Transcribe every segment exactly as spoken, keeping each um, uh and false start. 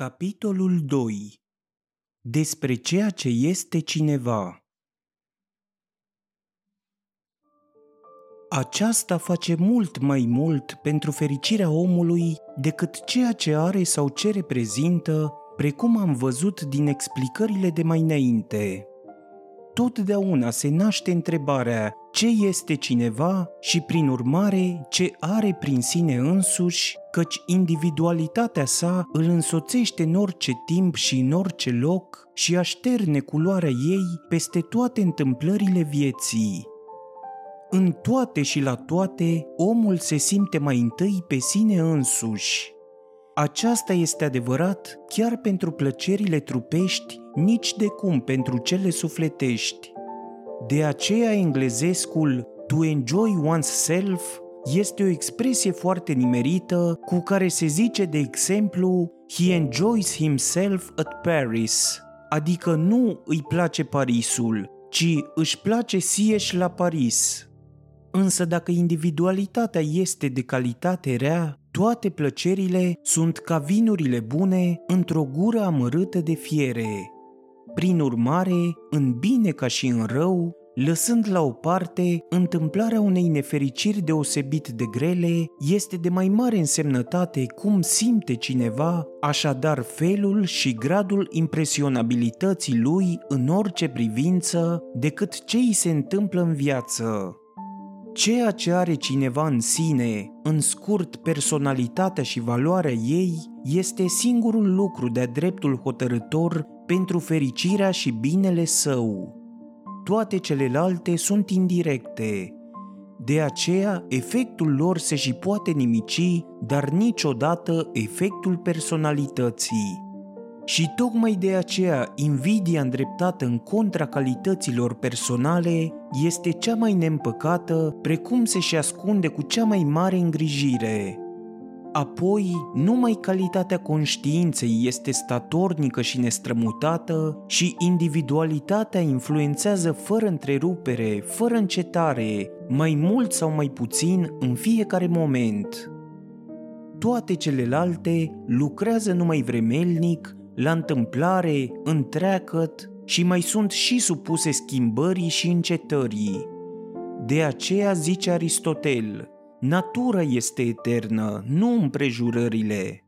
Capitolul doi. Despre ceea ce este cineva. Aceasta face mult mai mult pentru fericirea omului decât ceea ce are sau ce reprezintă, precum am văzut din explicările de mai înainte. Totdeauna se naște întrebarea ce este cineva și, prin urmare, ce are prin sine însuși, căci individualitatea sa îl însoțește în orice timp și în orice loc și așterne culoarea ei peste toate întâmplările vieții. În toate și la toate, omul se simte mai întâi pe sine însuși. Aceasta este adevărat chiar pentru plăcerile trupești, nici de cum pentru cele sufletești. De aceea englezescul "to enjoy oneself" este o expresie foarte nimerită cu care se zice, de exemplu, "he enjoys himself at Paris", adică nu îi place Parisul, ci își place sieși la Paris. Însă dacă individualitatea este de calitate rea, toate plăcerile sunt ca vinurile bune într-o gură amărâtă de fiere. Prin urmare, în bine ca și în rău, lăsând la o parte, întâmplarea unei nefericiri deosebit de grele este de mai mare însemnătate cum simte cineva, așadar felul și gradul impresionabilității lui în orice privință decât ce îi se întâmplă în viață. Ceea ce are cineva în sine, în scurt personalitatea și valoarea ei, este singurul lucru de-a dreptul hotărător pentru fericirea și binele său. Toate celelalte sunt indirecte. De aceea, efectul lor se și poate nimici, dar niciodată efectul personalității. Și tocmai de aceea, invidia îndreptată în contra calităților personale este cea mai neîmpăcată, precum se și ascunde cu cea mai mare îngrijire. Apoi, numai calitatea conștiinței este statornică și nestrămutată și individualitatea influențează fără întrerupere, fără încetare, mai mult sau mai puțin în fiecare moment. Toate celelalte lucrează numai vremelnic, la întâmplare, întreacăt și mai sunt și supuse schimbării și încetării. De aceea zice Aristotel, natura este eternă, nu împrejurările.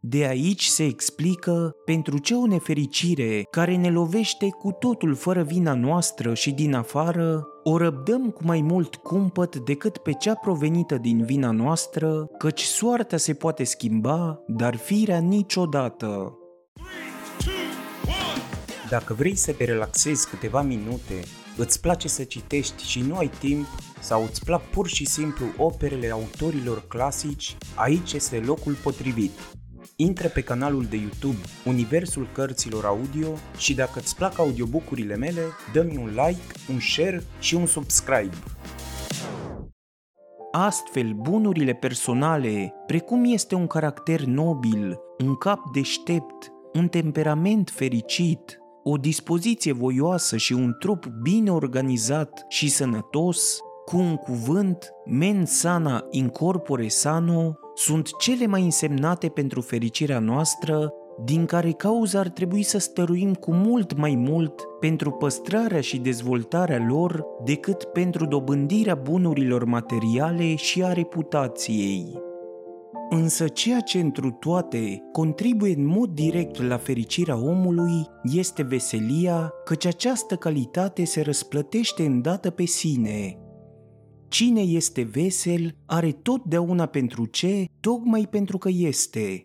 De aici se explică pentru ce o nefericire care ne lovește cu totul fără vina noastră și din afară, o răbdăm cu mai mult cumpăt decât pe cea provenită din vina noastră, căci soarta se poate schimba, dar firea niciodată. Dacă vrei să te relaxezi câteva minute, îți place să citești și nu ai timp, sau îți plac pur și simplu operele autorilor clasici, aici este locul potrivit. Intră pe canalul de YouTube Universul Cărților Audio și dacă îți plac audiobook-urile mele, dă-mi un like, un share și un subscribe. Astfel, bunurile personale, precum este un caracter nobil, un cap deștept, un temperament fericit, o dispoziție voioasă și un trup bine organizat și sănătos, cu un cuvânt, mens sana in corpore sano, sunt cele mai însemnate pentru fericirea noastră, din care cauză ar trebui să stăruim cu mult mai mult pentru păstrarea și dezvoltarea lor decât pentru dobândirea bunurilor materiale și a reputației. Însă ceea ce întru toate contribuie în mod direct la fericirea omului este veselia, căci această calitate se răsplătește îndată pe sine. Cine este vesel are totdeauna pentru ce, tocmai pentru că este.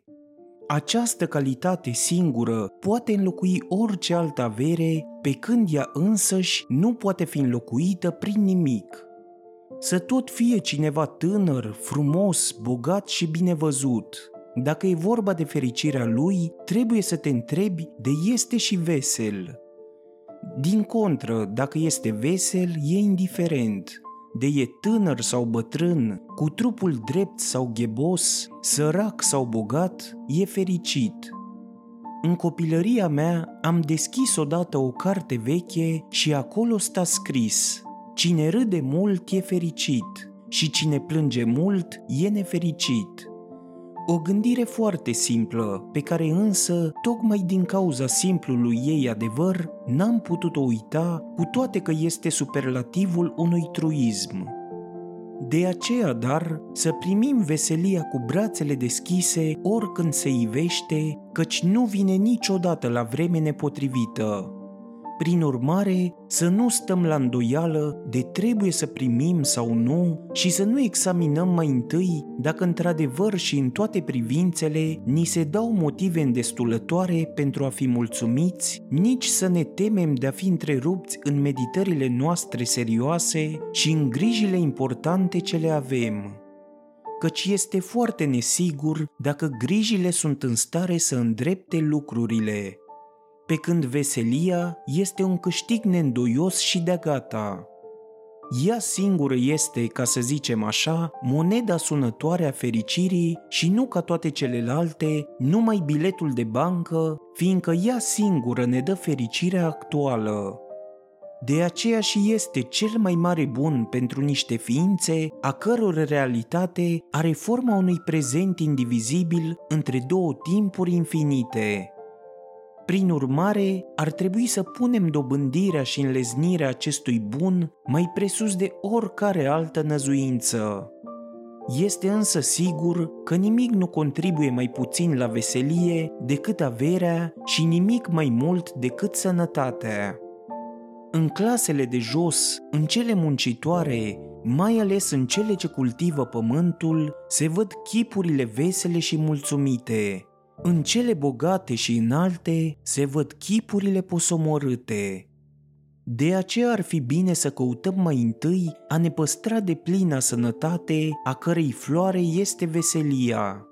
Această calitate singură poate înlocui orice altă avere, pe când ea însăși nu poate fi înlocuită prin nimic. Să tot fie cineva tânăr, frumos, bogat și binevăzut. Dacă e vorba de fericirea lui, trebuie să te întrebi de este și vesel. Din contră, dacă este vesel, e indiferent. De e tânăr sau bătrân, cu trupul drept sau ghebos, sărac sau bogat, e fericit. În copilăria mea am deschis odată o carte veche și acolo sta scris: cine râde mult e fericit și cine plânge mult e nefericit. O gândire foarte simplă, pe care însă, tocmai din cauza simplului ei adevăr, n-am putut-o uita, cu toate că este superlativul unui truism. De aceea, dar, să primim veselia cu brațele deschise oricând se ivește, căci nu vine niciodată la vreme nepotrivită. Prin urmare, să nu stăm la îndoială de trebuie să primim sau nu și să nu examinăm mai întâi dacă într-adevăr și în toate privințele ni se dau motive îndestulătoare pentru a fi mulțumiți, nici să ne temem de a fi întrerupți în meditările noastre serioase și în grijile importante ce le avem. Căci este foarte nesigur dacă grijile sunt în stare să îndrepte lucrurile. Pe când veselia este un câștig neîndoios și de gata. Ea singură este, ca să zicem așa, moneda sunătoare a fericirii și nu ca toate celelalte, numai biletul de bancă, fiindcă ea singură ne dă fericirea actuală. De aceea și este cel mai mare bun pentru niște ființe a căror realitate are forma unui prezent indivizibil între două timpuri infinite. Prin urmare, ar trebui să punem dobândirea și înleznirea acestui bun mai presus de oricare altă năzuință. Este însă sigur că nimic nu contribuie mai puțin la veselie decât averea și nimic mai mult decât sănătatea. În clasele de jos, în cele muncitoare, mai ales în cele ce cultivă pământul, se văd chipurile vesele și mulțumite. În cele bogate și înalte se văd chipurile posomorâte. De aceea ar fi bine să căutăm mai întâi a ne păstra de plina sănătate, a cărei floare este veselia.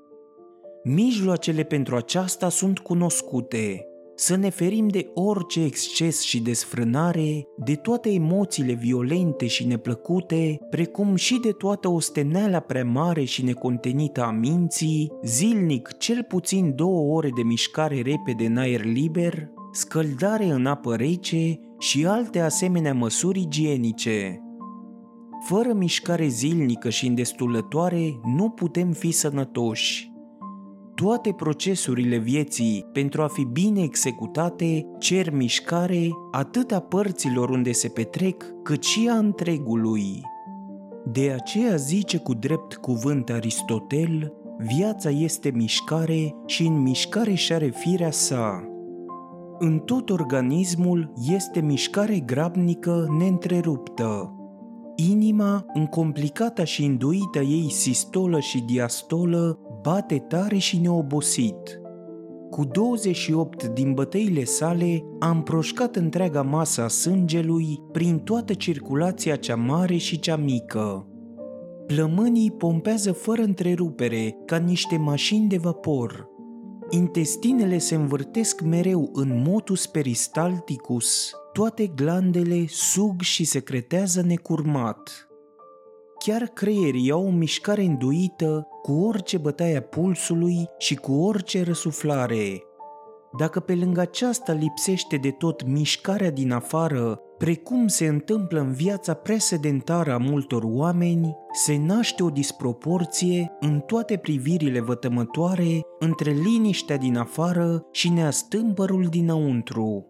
Mijloacele pentru aceasta sunt cunoscute. Să ne ferim de orice exces și desfrânare, de toate emoțiile violente și neplăcute, precum și de toată osteneala prea mare și necontenită a minții, zilnic cel puțin două ore de mișcare repede în aer liber, scăldare în apă rece și alte asemenea măsuri igienice. Fără mișcare zilnică și îndestulătoare nu putem fi sănătoși. Toate procesurile vieții, pentru a fi bine executate, cer mișcare atât a părților unde se petrec, cât și a întregului. De aceea zice cu drept cuvânt Aristotel, viața este mișcare și în mișcare și are firea sa. În tot organismul este mișcare grabnică neîntreruptă. Inima, în complicata și înduită ei sistolă și diastolă, bate tare și neobosit. Cu douăzeci și opt din bătăile sale a împroșcat întreaga masă a sângelui prin toată circulația cea mare și cea mică. Plămânii pompează fără întrerupere ca niște mașini de vapor. Intestinele se învârtesc mereu în motus peristalticus, toate glandele sug și secretează necurmat. Chiar creierii au o mișcare înduită cu orice bătaie a pulsului și cu orice răsuflare. Dacă pe lângă aceasta lipsește de tot mișcarea din afară, precum se întâmplă în viața prea sedentară a multor oameni, se naște o disproporție în toate privirile vătămătoare între liniștea din afară și neastâmpărul dinăuntru.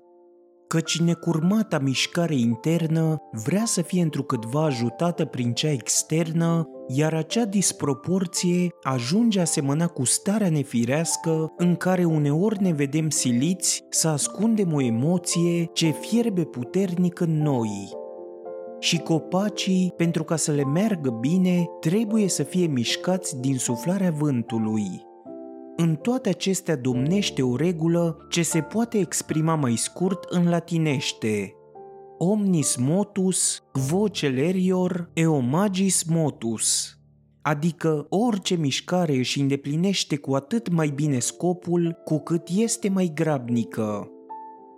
Căci necurmata mișcare internă vrea să fie întrucâtva ajutată prin cea externă, iar acea disproporție ajunge a semăna cu starea nefirească în care uneori ne vedem siliți să ascundem o emoție ce fierbe puternic în noi. Și copacii, pentru ca să le meargă bine, trebuie să fie mișcați din suflarea vântului. În toate acestea domnește o regulă ce se poate exprima mai scurt în latinește. Omnis motus, quo celerior, eo magis motus. Adică orice mișcare își îndeplinește cu atât mai bine scopul, cu cât este mai grabnică.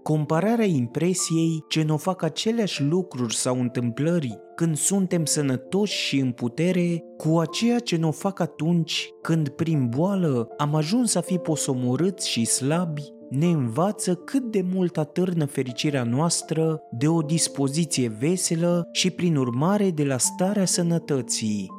Compararea impresiei ce ne fac aceleași lucruri sau întâmplări când suntem sănătoși și în putere, cu aceea ce ne fac atunci când prin boală am ajuns a fi posomorâți și slabi, ne învață cât de mult atârnă fericirea noastră de o dispoziție veselă și prin urmare de la starea sănătății.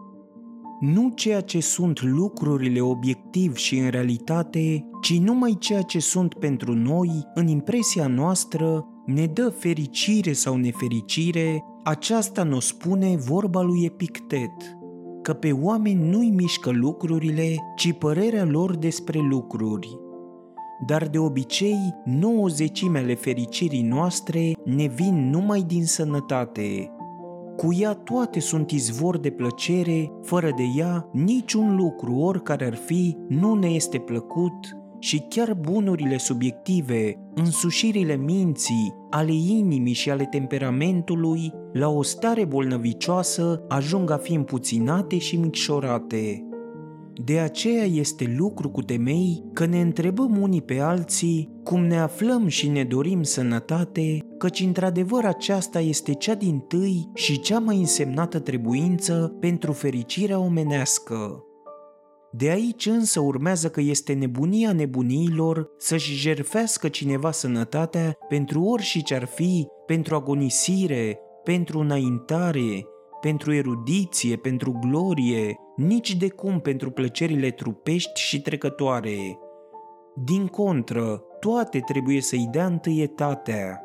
nu ceea ce sunt lucrurile obiectiv și în realitate, ci numai ceea ce sunt pentru noi, în impresia noastră, ne dă fericire sau nefericire, aceasta ne spune vorba lui Epictet, că pe oameni nu-i mișcă lucrurile, ci părerea lor despre lucruri. Dar de obicei, nouă zecime ale fericirii noastre ne vin numai din sănătate. Cu ea toate sunt izvor de plăcere, fără de ea niciun lucru, oricare ar fi, nu ne este plăcut și chiar bunurile subiective, însușirile minții, ale inimii și ale temperamentului, la o stare bolnăvicioasă ajung a fi împuținate și micșorate. De aceea este lucru cu temei că ne întrebăm unii pe alții cum ne aflăm și ne dorim sănătate, căci într-adevăr aceasta este cea dintâi și cea mai însemnată trebuință pentru fericirea omenească. De aici însă urmează că este nebunia nebuniilor să-și jertfească cineva sănătatea pentru orice ar fi, pentru agonisire, pentru înaintare, pentru erudiție, pentru glorie, nici de cum pentru plăcerile trupești și trecătoare. Din contră, toate trebuie să-i dea întâietatea.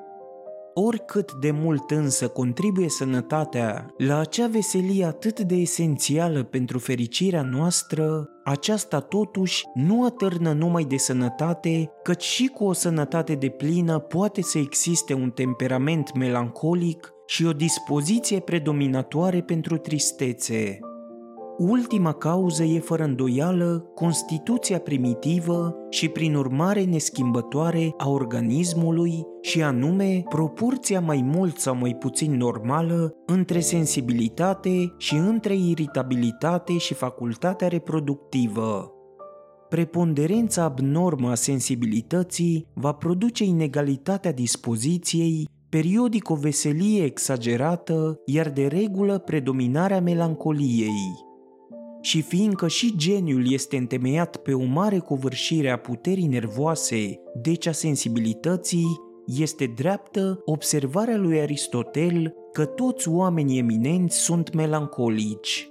Oricât de mult însă contribuie sănătatea la acea veselie atât de esențială pentru fericirea noastră, aceasta totuși nu atârnă numai de sănătate, căci și cu o sănătate deplină poate să existe un temperament melancolic și o dispoziție predominatoare pentru tristețe. Ultima cauză e fără îndoială constituția primitivă și prin urmare neschimbătoare a organismului și anume proporția mai mult sau mai puțin normală între sensibilitate și între iritabilitate și facultatea reproductivă. Preponderența abnormă a sensibilității va produce inegalitatea dispoziției, periodic o veselie exagerată, iar de regulă predominarea melancoliei. Și fiindcă și geniul este întemeiat pe o mare covârșire a puterii nervoase, deci a sensibilității, este dreaptă observarea lui Aristotel că toți oamenii eminenți sunt melancolici.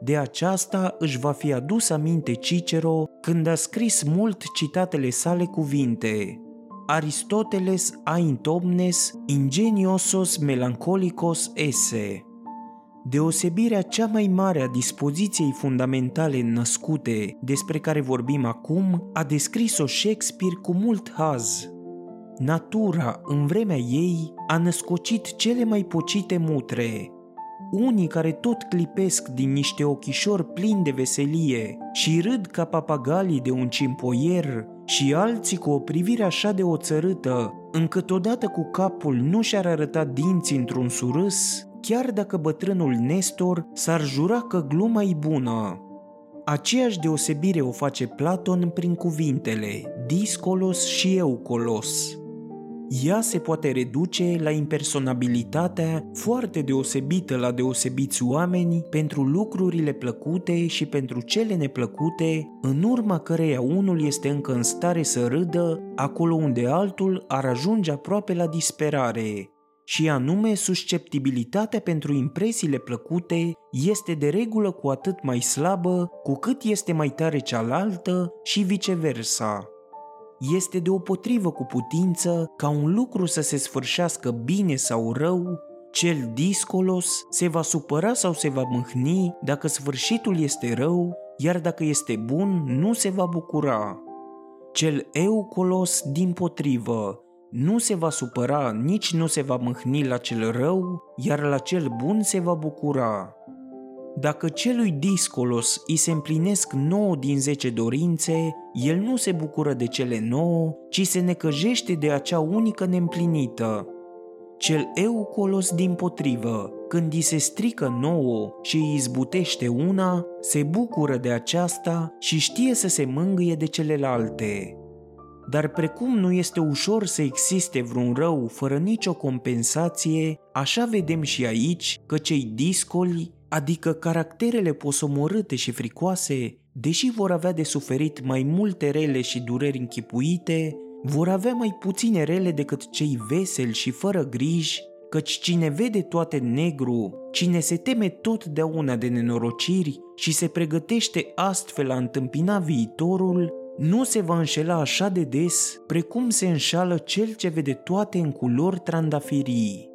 De aceasta își va fi adus aminte Cicero când a scris mult citatele sale cuvinte: Aristoteles aint omnes ingeniosos melancolicos esse. Deosebirea cea mai mare a dispoziției fundamentale născute, despre care vorbim acum, a descris-o Shakespeare cu mult haz. Natura, în vremea ei, a născocit cele mai pocite mutre. Unii care tot clipesc din niște ochișori plini de veselie și râd ca papagalii de un cimpoier și alții cu o privire așa de oțărâtă, încât odată cu capul nu și-ar arăta dinții într-un surâs, chiar dacă bătrânul Nestor s-ar jura că gluma e bună. Aceeași deosebire o face Platon prin cuvintele discolos și eucolos. Ea se poate reduce la impersonabilitatea foarte deosebită la deosebiți oameni pentru lucrurile plăcute și pentru cele neplăcute, în urma căreia unul este încă în stare să râdă acolo unde altul ar ajunge aproape la disperare. Și anume, susceptibilitatea pentru impresiile plăcute este de regulă cu atât mai slabă, cu cât este mai tare cealaltă și viceversa. Este deopotrivă cu putință ca un lucru să se sfârșească bine sau rău, cel discolos se va supăra sau se va mâhni dacă sfârșitul este rău, iar dacă este bun nu se va bucura. Cel eucolos, dimpotrivă, nu se va supăra, nici nu se va mâhni la cel rău, iar la cel bun se va bucura. Dacă celui discolos îi se împlinesc nouă din zece dorințe, el nu se bucură de cele nouă, ci se necăjește de acea unică neîmplinită. Cel eucolos, dimpotrivă, când îi se strică nouă și îi izbutește una, se bucură de aceasta și știe să se mângâie de celelalte. Dar precum nu este ușor să existe vreun rău fără nicio compensație, așa vedem și aici că cei discoli, adică caracterele posomorâte și fricoase, deși vor avea de suferit mai multe rele și dureri închipuite, vor avea mai puține rele decât cei veseli și fără griji, căci cine vede toate negru, Cine se teme totdeauna de nenorociri și se pregătește astfel a întâmpina viitorul, nu se va înșela așa de des precum se înșală cel ce vede toate în culori trandafirii.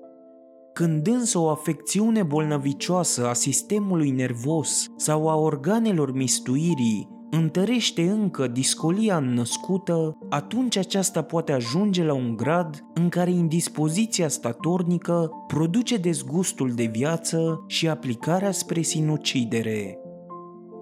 Când însă o afecțiune bolnăvicioasă a sistemului nervos sau a organelor mistuirii întărește încă discolia născută, atunci aceasta poate ajunge la un grad în care indispoziția statornică produce dezgustul de viață și aplicarea spre sinucidere.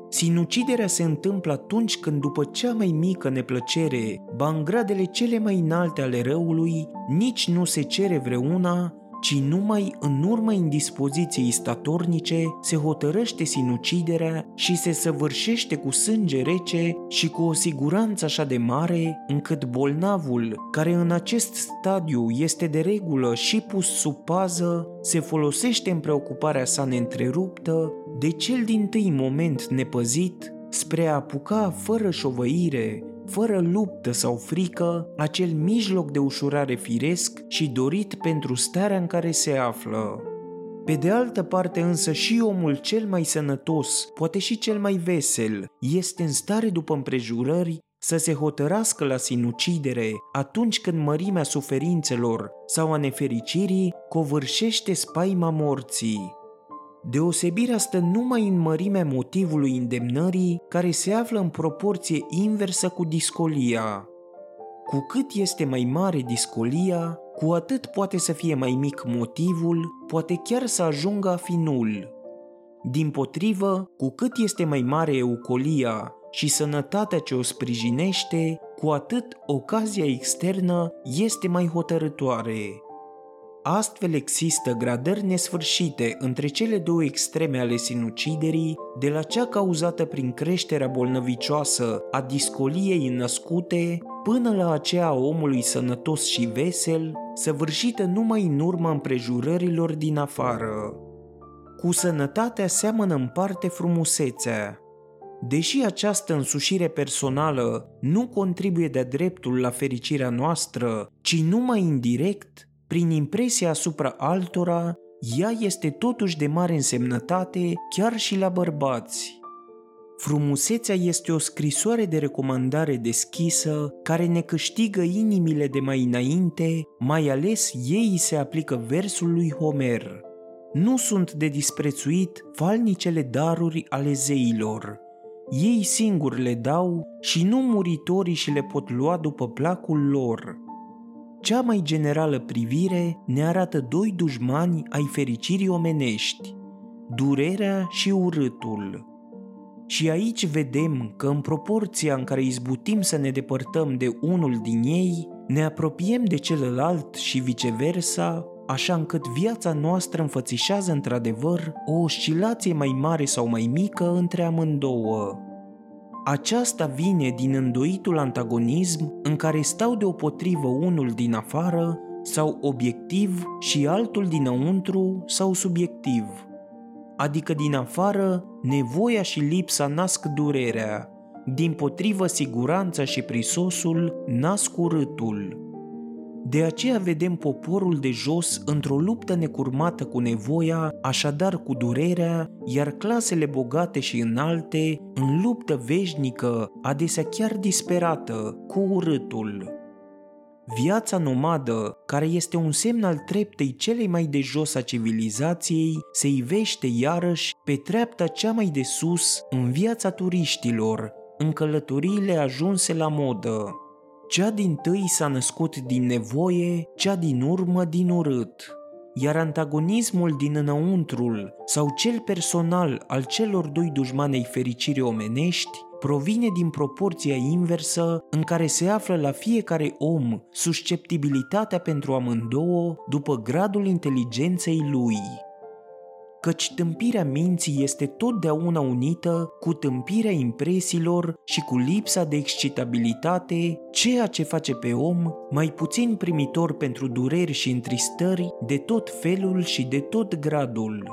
Sinuciderea se întâmplă atunci când, după cea mai mică neplăcere, ba în gradele cele mai înalte ale răului, nici nu se cere vreuna, ci numai în urma indispoziției statornice se hotărăște sinuciderea și se săvârșește cu sânge rece și cu o siguranță așa de mare, încât bolnavul, care în acest stadiu este de regulă și pus sub pază, se folosește în preocuparea sa neîntreruptă de cel dintâi moment nepăzit spre a apuca fără șovăire, fără luptă sau frică, acel mijloc de ușurare firesc și dorit pentru starea în care se află. Pe de altă parte însă și omul cel mai sănătos, poate și cel mai vesel, este în stare după împrejurări să se hotărască la sinucidere atunci când mărimea suferințelor sau a nefericirii covârșește spaima morții. Deosebirea stă numai în mărimea motivului îndemnării, care se află în proporție inversă cu discolia. Cu cât este mai mare discolia, cu atât poate să fie mai mic motivul, poate chiar să ajungă a fi nul. Dimpotrivă, cu cât este mai mare eucolia și sănătatea ce o sprijinește, cu atât ocazia externă este mai hotărătoare. Astfel există gradări nesfârșite între cele două extreme ale sinuciderii, de la cea cauzată prin creșterea bolnăvicioasă a discoliei născute, până la aceea a omului sănătos și vesel, săvârșită numai în urma împrejurărilor din afară. Cu sănătatea seamănă în parte frumusețea. Deși această însușire personală nu contribuie de-a dreptul la fericirea noastră, ci numai indirect, prin impresia asupra altora, ea este totuși de mare însemnătate chiar și la bărbați. Frumusețea este o scrisoare de recomandare deschisă care ne câștigă inimile de mai înainte, mai ales ei se aplică versul lui Homer. Nu sunt de disprețuit falnicele daruri ale zeilor. Ei singuri le dau și nu muritorii și le pot lua după placul lor. Cea mai generală privire ne arată doi dușmani ai fericirii omenești, durerea și urâtul. Și aici vedem că în proporția în care izbutim să ne depărtăm de unul din ei, ne apropiem de celălalt și viceversa, așa încât viața noastră înfățișează într-adevăr o oscilație mai mare sau mai mică între amândouă. Aceasta vine din îndoitul antagonism în care stau deopotrivă unul din afară sau obiectiv și altul dinăuntru sau subiectiv. Adică din afară, nevoia și lipsa nasc durerea, dimpotrivă siguranța și prisosul nasc urâtul. De aceea vedem poporul de jos într-o luptă necurmată cu nevoia, așadar cu durerea, iar clasele bogate și înalte în luptă veșnică, adesea chiar disperată, cu urâtul. Viața nomadă, care este un semn al treptei celei mai de jos a civilizației, se ivește iarăși pe treapta cea mai de sus în viața turiștilor, în călătoriile ajunse la modă. Cea dintâi s-a născut din nevoie, cea din urmă din urât, iar antagonismul din înăuntrul sau cel personal al celor doi dușmani ai fericirii omenești provine din proporția inversă în care se află la fiecare om susceptibilitatea pentru amândouă după gradul inteligenței lui. Căci tâmpirea minții este totdeauna unită cu tâmpirea impresiilor și cu lipsa de excitabilitate, ceea ce face pe om mai puțin primitor pentru dureri și întristări de tot felul și de tot gradul.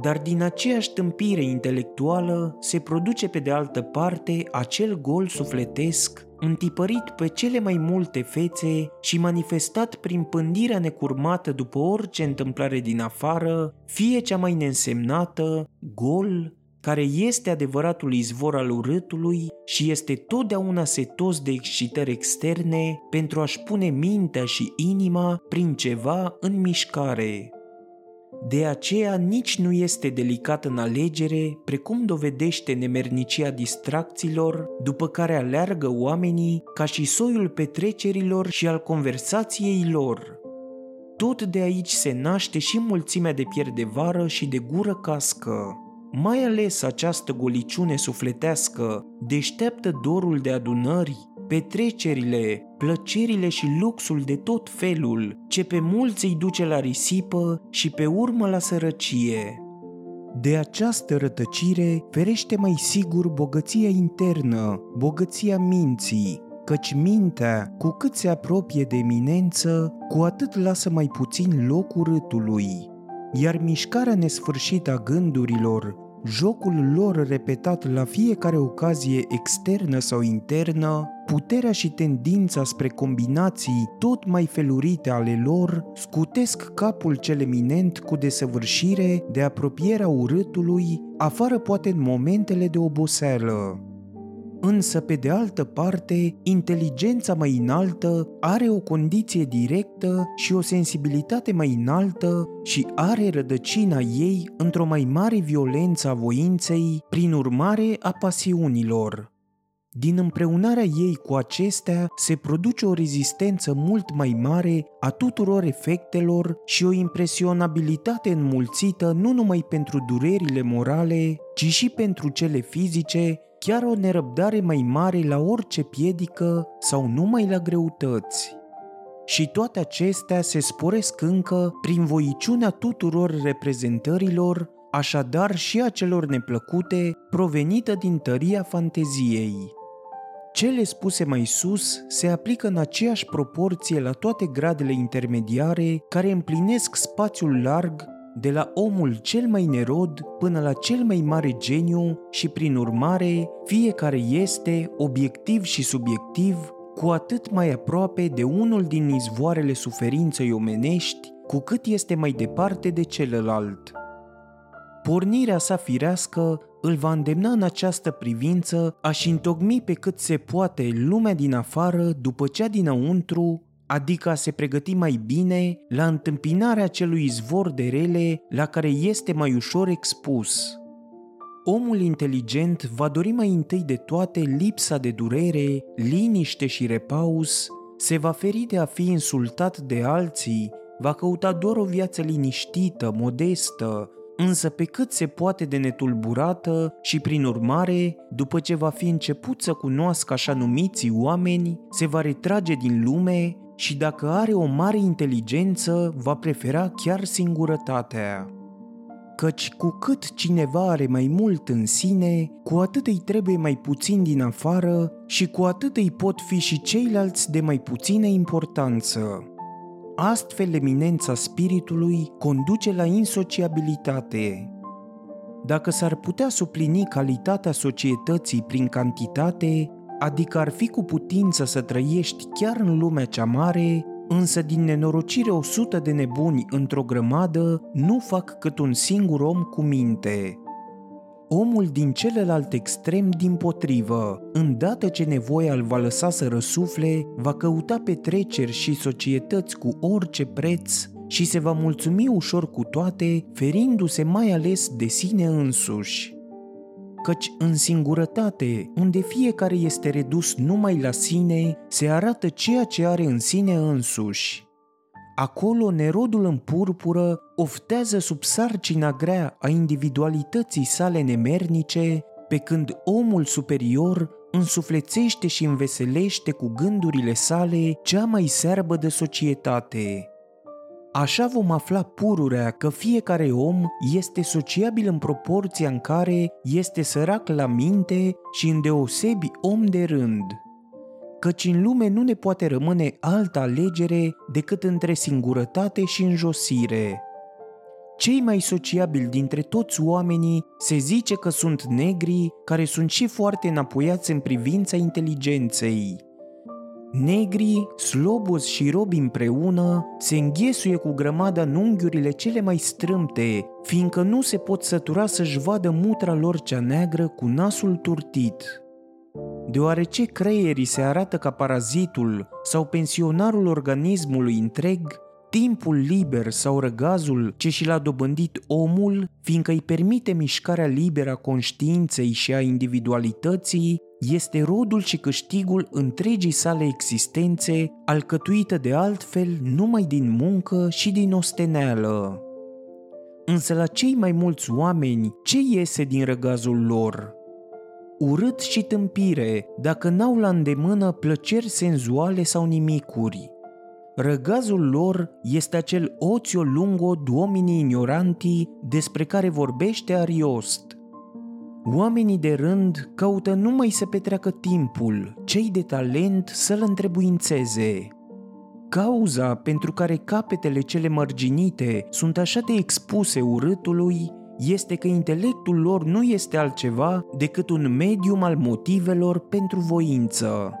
Dar din aceeași tâmpire intelectuală se produce pe de altă parte acel gol sufletesc întipărit pe cele mai multe fețe și manifestat prin pândirea necurmată după orice întâmplare din afară, fie cea mai neînsemnată, gol, care este adevăratul izvor al urâtului și este totdeauna setos de excitări externe pentru a-și pune mintea și inima prin ceva în mișcare. De aceea nici nu este delicat în alegere, precum dovedește nemernicia distracțiilor, după care aleargă oamenii ca și soiul petrecerilor și al conversației lor. Tot de aici se naște și mulțimea de pierdevară și de gură cască. Mai ales această goliciune sufletească deșteaptă dorul de adunări, petrecerile, plăcerile și luxul de tot felul, ce pe mulți îi duce la risipă și pe urmă la sărăcie. De această rătăcire ferește mai sigur bogăția internă, bogăția minții, căci mintea, cu cât se apropie de eminență, cu atât lasă mai puțin loc urâtului. Iar mișcarea nesfârșită a gândurilor, jocul lor repetat la fiecare ocazie externă sau internă, puterea și tendința spre combinații tot mai felurite ale lor, scutesc capul cel eminent cu desăvârșire de apropierea urâtului, afară poate în momentele de oboseală. Însă, pe de altă parte, inteligența mai înaltă are o condiție directă și o sensibilitate mai înaltă și are rădăcina ei într-o mai mare violență a voinței, prin urmare a pasiunilor. Din împreunarea ei cu acestea se produce o rezistență mult mai mare a tuturor efectelor și o impresionabilitate înmulțită nu numai pentru durerile morale, ci și pentru cele fizice, chiar o nerăbdare mai mare la orice piedică sau numai la greutăți. Și toate acestea se sporesc încă prin voiciunea tuturor reprezentărilor, așadar și a celor neplăcute, provenită din tăria fanteziei. Cele spuse mai sus se aplică în aceeași proporție la toate gradele intermediare care împlinesc spațiul larg de la omul cel mai nerod până la cel mai mare geniu și, prin urmare, fiecare este, obiectiv și subiectiv, cu atât mai aproape de unul din izvoarele suferinței omenești, cu cât este mai departe de celălalt. Pornirea sa firească îl va îndemna în această privință a-și întocmi pe cât se poate lumea din afară după cea dinăuntru, adică a se pregăti mai bine la întâmpinarea acelui izvor de rele la care este mai ușor expus. Omul inteligent va dori mai întâi de toate lipsa de durere, liniște și repaus, se va feri de a fi insultat de alții, va căuta doar o viață liniștită, modestă, însă pe cât se poate de netulburată și, prin urmare, după ce va fi început să cunoască așa numiții oameni, se va retrage din lume și, dacă are o mare inteligență, va prefera chiar singurătatea. Căci cu cât cineva are mai mult în sine, cu atât îi trebuie mai puțin din afară și cu atât îi pot fi și ceilalți de mai puțină importanță. Astfel, eminența spiritului conduce la insociabilitate. Dacă s-ar putea suplini calitatea societății prin cantitate, adică ar fi cu putință să trăiești chiar în lumea cea mare, însă din nenorocire o sută de nebuni într-o grămadă nu fac cât un singur om cu minte. Omul din celălalt extrem, dimpotrivă, îndată ce nevoia îl va lăsa să răsufle, va căuta petreceri și societăți cu orice preț și se va mulțumi ușor cu toate, ferindu-se mai ales de sine însuși. Căci în singurătate, unde fiecare este redus numai la sine, se arată ceea ce are în sine însuși. Acolo nerodul în purpură oftează sub sarcina grea a individualității sale nemernice, pe când omul superior însuflețește și înveselește cu gândurile sale cea mai searbă de societate. Așa vom afla pururea că fiecare om este sociabil în proporția în care este sărac la minte și îndeosebi om de rând. Căci în lume nu ne poate rămâne altă alegere decât între singurătate și înjosire. Cei mai sociabili dintre toți oamenii se zice că sunt negri, care sunt și foarte înapoiați în privința inteligenței, Negrii, Slobuz și Rob împreună se înghesuie cu grămada în unghiurile cele mai strâmte, fiindcă nu se pot sătura să-și vadă mutra lor cea neagră cu nasul turtit. Deoarece creierii se arată ca parazitul sau pensionarul organismului întreg, timpul liber sau răgazul ce și l-a dobândit omul, fiindcă îi permite mișcarea liberă a conștiinței și a individualității, este rodul și câștigul întregii sale existențe, alcătuită de altfel numai din muncă și din osteneală. Însă la cei mai mulți oameni, ce iese din răgazul lor? Urât și tâmpire, dacă n-au la îndemână plăceri senzuale sau nimicuri. Răgazul lor este acel oțio lungo duominii ignoranti despre care vorbește Ariost. Oamenii de rând caută numai să petreacă timpul, cei de talent să-l întrebuințeze. Cauza pentru care capetele cele mărginite sunt așa de expuse urâtului este că intelectul lor nu este altceva decât un medium al motivelor pentru voință.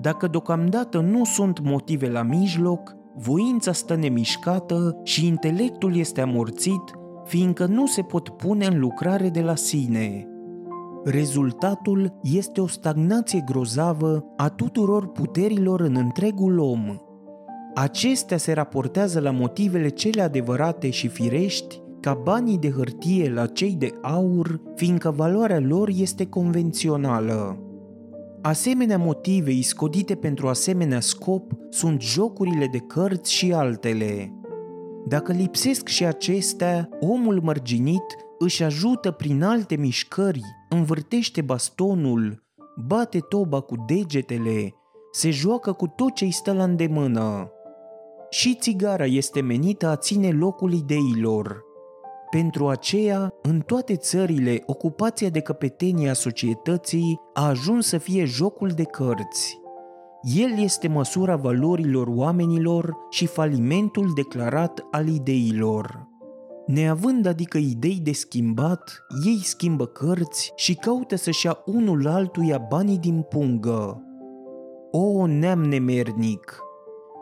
Dacă deocamdată nu sunt motive la mijloc, voința stă nemișcată și intelectul este amorțit, fiindcă nu se pot pune în lucrare de la sine. Rezultatul este o stagnație grozavă a tuturor puterilor în întregul om. Acestea se raportează la motivele cele adevărate și firești, ca banii de hârtie la cei de aur, fiindcă valoarea lor este convențională. Asemenea motive iscodite pentru asemenea scop sunt jocurile de cărți și altele. Dacă lipsesc și acestea, omul mărginit își ajută prin alte mișcări, învârtește bastonul, bate toba cu degetele, se joacă cu tot ce-i stă la îndemână. Și țigara este menită a ține locul ideilor. Pentru aceea, în toate țările, ocupația de căpetenie a societății a ajuns să fie jocul de cărți. El este măsura valorilor oamenilor și falimentul declarat al ideilor. Neavând adică idei de schimbat, ei schimbă cărți și caută să-și ia unul altuia banii din pungă. O, neam nemernic!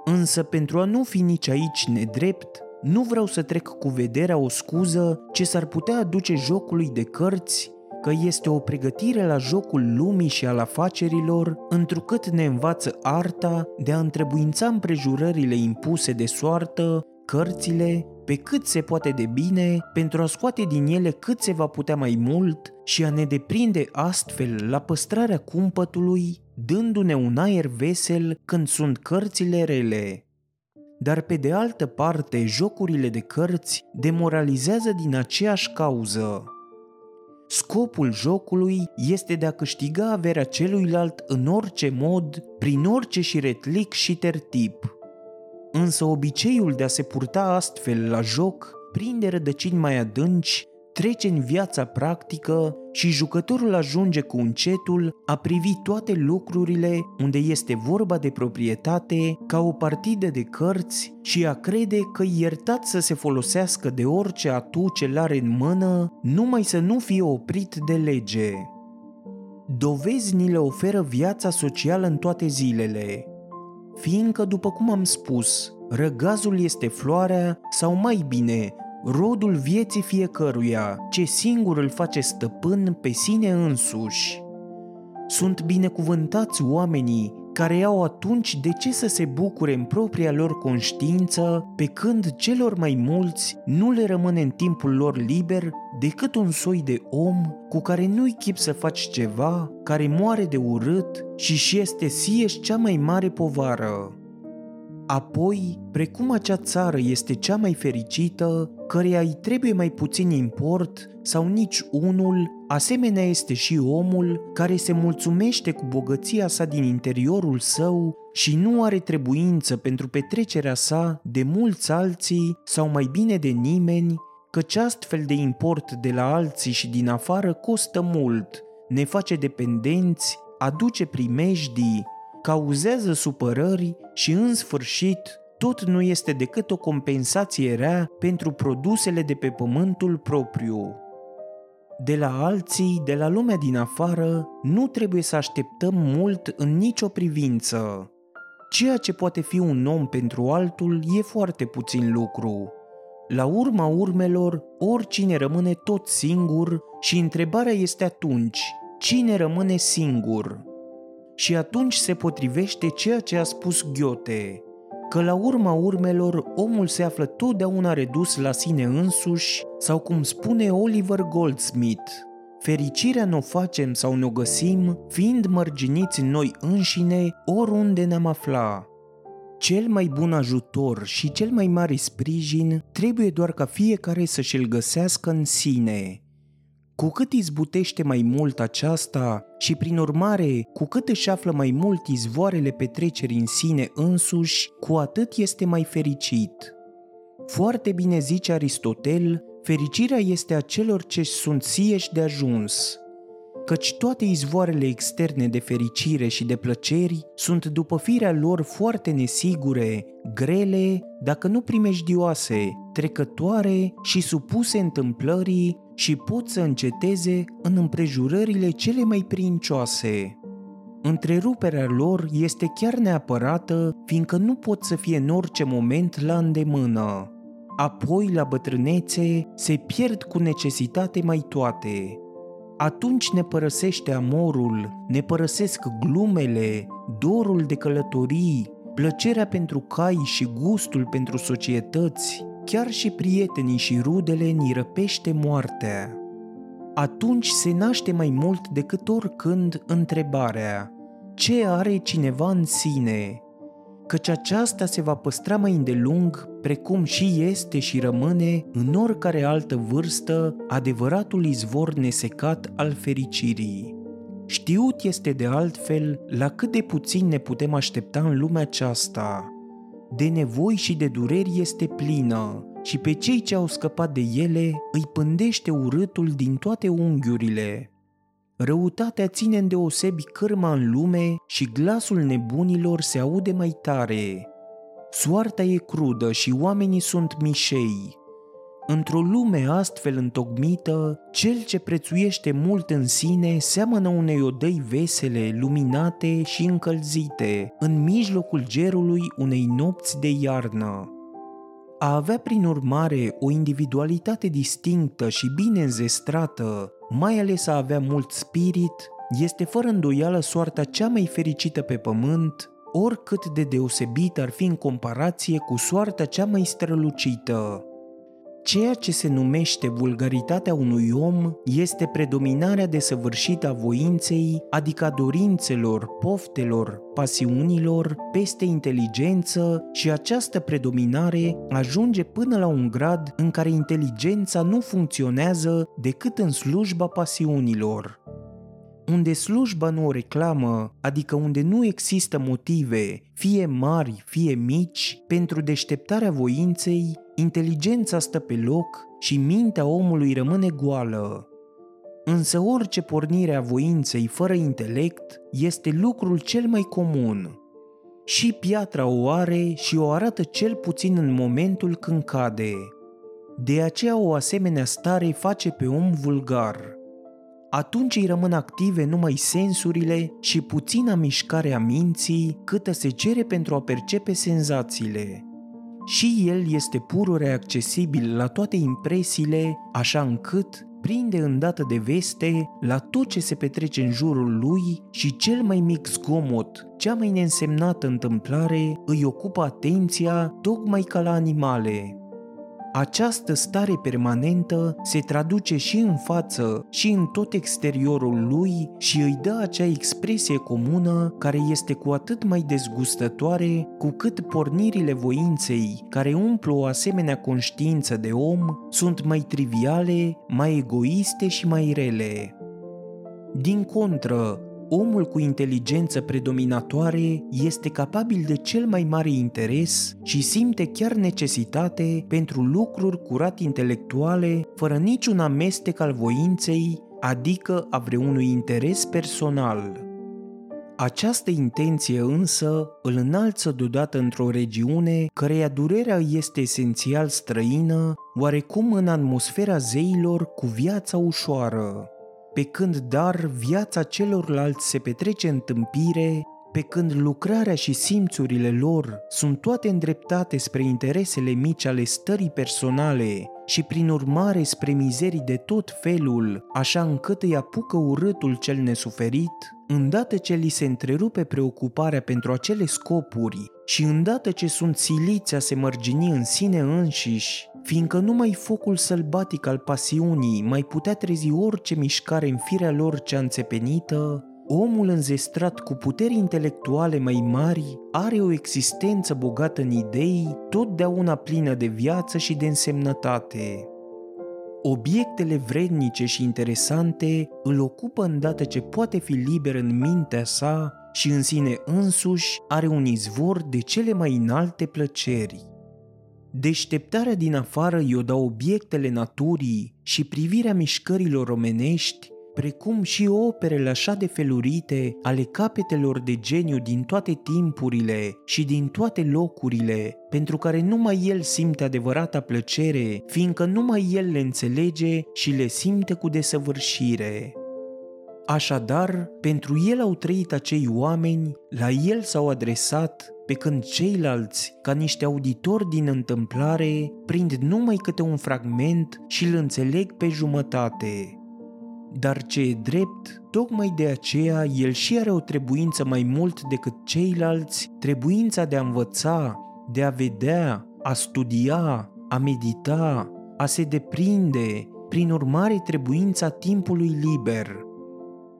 Însă pentru a nu fi nici aici nedrept, nu vreau să trec cu vederea o scuză ce s-ar putea aduce jocului de cărți, că este o pregătire la jocul lumii și al afacerilor, întrucât ne învață arta de a întrebuința împrejurările impuse de soartă, cărțile, pe cât se poate de bine, pentru a scoate din ele cât se va putea mai mult și a ne deprinde astfel la păstrarea cumpătului, dându-ne un aer vesel când sunt cărțile rele. Dar pe de altă parte, jocurile de cărți demoralizează din aceeași cauză. Scopul jocului este de a câștiga averea celuilalt în orice mod, prin orice șiretlic și tertip. Însă obiceiul de a se purta astfel la joc prinde rădăcini mai adânci, trece în viața practică și jucătorul ajunge cu încetul a privi toate lucrurile unde este vorba de proprietate ca o partidă de cărți și a crede că-i iertat să se folosească de orice atu ce l-are în mână, numai să nu fie oprit de lege. Dovezi ni le oferă viața socială în toate zilele, fiindcă, după cum am spus, răgazul este floarea sau, mai bine, rodul vieții fiecăruia, ce singur îl face stăpân pe sine însuși. Sunt binecuvântați oamenii care au atunci de ce să se bucure în propria lor conștiință, pe când celor mai mulți nu le rămâne în timpul lor liber decât un soi de om cu care nu-i chip să faci ceva, care moare de urât și și este sieși cea mai mare povară. Apoi, precum acea țară este cea mai fericită, căreia îi trebuie mai puțin import sau nici unul, asemenea este și omul care se mulțumește cu bogăția sa din interiorul său și nu are trebuință pentru petrecerea sa de mulți alții sau mai bine de nimeni, căci astfel de import de la alții și din afară costă mult, ne face dependenți, aduce primejdii, cauzează supărări și, în sfârșit, tot nu este decât o compensație rea pentru produsele de pe pământul propriu. de la alții, de la lumea din afară, nu trebuie să așteptăm mult în nicio privință. Ceea ce poate fi un om pentru altul e foarte puțin lucru. La urma urmelor, oricine rămâne tot singur și întrebarea este atunci, cine rămâne singur? Și atunci se potrivește ceea ce a spus Goethe, că la urma urmelor omul se află totdeauna redus la sine însuși sau cum spune Oliver Goldsmith, fericirea n-o facem sau n-o găsim fiind mărginiți în noi înșine oriunde ne-am afla. Cel mai bun ajutor și cel mai mare sprijin trebuie doar ca fiecare să-și îl găsească în sine. Cu cât izbutește mai mult aceasta și, prin urmare, cu cât își află mai mult izvoarele petrecerii în sine însuși, cu atât este mai fericit. Foarte bine zice Aristotel, fericirea este a celor ce sunt sieși de ajuns, căci toate izvoarele externe de fericire și de plăceri sunt după firea lor foarte nesigure, grele, dacă nu primejdioase, trecătoare și supuse întâmplării și pot să înceteze în împrejurările cele mai princioase. Întreruperea lor este chiar neapărată, fiindcă nu pot să fie în orice moment la îndemână. Apoi, la bătrânețe, se pierd cu necesitate mai toate. Atunci ne părăsește amorul, ne părăsesc glumele, dorul de călătorii, plăcerea pentru cai și gustul pentru societăți, chiar și prietenii și rudele ni răpește moartea. Atunci se naște mai mult decât oricând întrebarea, ce are cineva în sine? Căci aceasta se va păstra mai îndelung, precum și este și rămâne, în oricare altă vârstă, adevăratul izvor nesecat al fericirii. Știut este de altfel la cât de puțin ne putem aștepta în lumea aceasta. De nevoi și de dureri este plină și pe cei ce au scăpat de ele îi pândește urâtul din toate unghiurile. Răutatea ține îndeosebi cârma în lume și glasul nebunilor se aude mai tare. Soarta e crudă și oamenii sunt mișei. Într-o lume astfel întocmită, cel ce prețuiește mult în sine seamănă unei odăi vesele, luminate și încălzite, în mijlocul gerului unei nopți de iarnă. A avea prin urmare o individualitate distinctă și bine înzestrată, mai ales a avea mult spirit, este fără îndoială soarta cea mai fericită pe pământ, oricât de deosebit ar fi în comparație cu soarta cea mai strălucită. Ceea ce se numește vulgaritatea unui om este predominarea desăvârșită a voinței, adică a dorințelor, poftelor, pasiunilor, peste inteligență și această predominare ajunge până la un grad în care inteligența nu funcționează decât în slujba pasiunilor. Unde slujba nu o reclamă, adică unde nu există motive, fie mari, fie mici, pentru deșteptarea voinței, inteligența stă pe loc și mintea omului rămâne goală. Însă orice pornire a voinței fără intelect este lucrul cel mai comun. Și piatra o are și o arată cel puțin în momentul când cade. De aceea o asemenea stare face pe om vulgar. Atunci îi rămân active numai sensurile și puțina mișcare a minții câtă se cere pentru a percepe senzațiile. Și el este pururea accesibil la toate impresiile, așa încât prinde îndată de veste la tot ce se petrece în jurul lui și cel mai mic zgomot, cea mai neînsemnată întâmplare îi ocupă atenția tocmai ca la animale. Această stare permanentă se traduce și în față și în tot exteriorul lui și îi dă acea expresie comună care este cu atât mai dezgustătoare cu cât pornirile voinței care umplu o asemenea conștiință de om sunt mai triviale, mai egoiste și mai rele. Din contră, omul cu inteligență predominatoare este capabil de cel mai mare interes și simte chiar necesitate pentru lucruri curat intelectuale, fără niciun amestec al voinței, adică a vreunui interes personal. Această intenție însă îl înalță deodată într-o regiune căreia durerea este esențial străină, oarecum în atmosfera zeilor cu viața ușoară, pe când dar viața celorlalți se petrece în tâmpire, pe când lucrarea și simțurile lor sunt toate îndreptate spre interesele mici ale stării personale și prin urmare spre mizerii de tot felul, așa încât îi apucă urâtul cel nesuferit, îndată ce li se întrerupe preocuparea pentru acele scopuri și îndată ce sunt siliți a se mărgini în sine înșiși, fiindcă numai focul sălbatic al pasiunii mai putea trezi orice mișcare în firea lor cea înțepenită, omul înzestrat cu puteri intelectuale mai mari are o existență bogată în idei, totdeauna plină de viață și de însemnătate. Obiectele vrednice și interesante îl ocupă îndată ce poate fi liber în mintea sa și în sine însuși are un izvor de cele mai înalte plăceri. Deșteptarea din afară i-o dă obiectele naturii și privirea mișcărilor omenești, precum și operele așa de felurite ale capetelor de geniu din toate timpurile și din toate locurile, pentru care numai el simte adevărata plăcere, fiindcă numai el le înțelege și le simte cu desăvârșire. Așadar, pentru el au trăit acei oameni, la el s-au adresat, pe când ceilalți, ca niște auditori din întâmplare, prind numai câte un fragment și îl înțeleg pe jumătate. Dar ce e drept, tocmai de aceea el și are o trebuință mai mult decât ceilalți, trebuința de a învăța, de a vedea, a studia, a medita, a se deprinde, prin urmare trebuința timpului liber.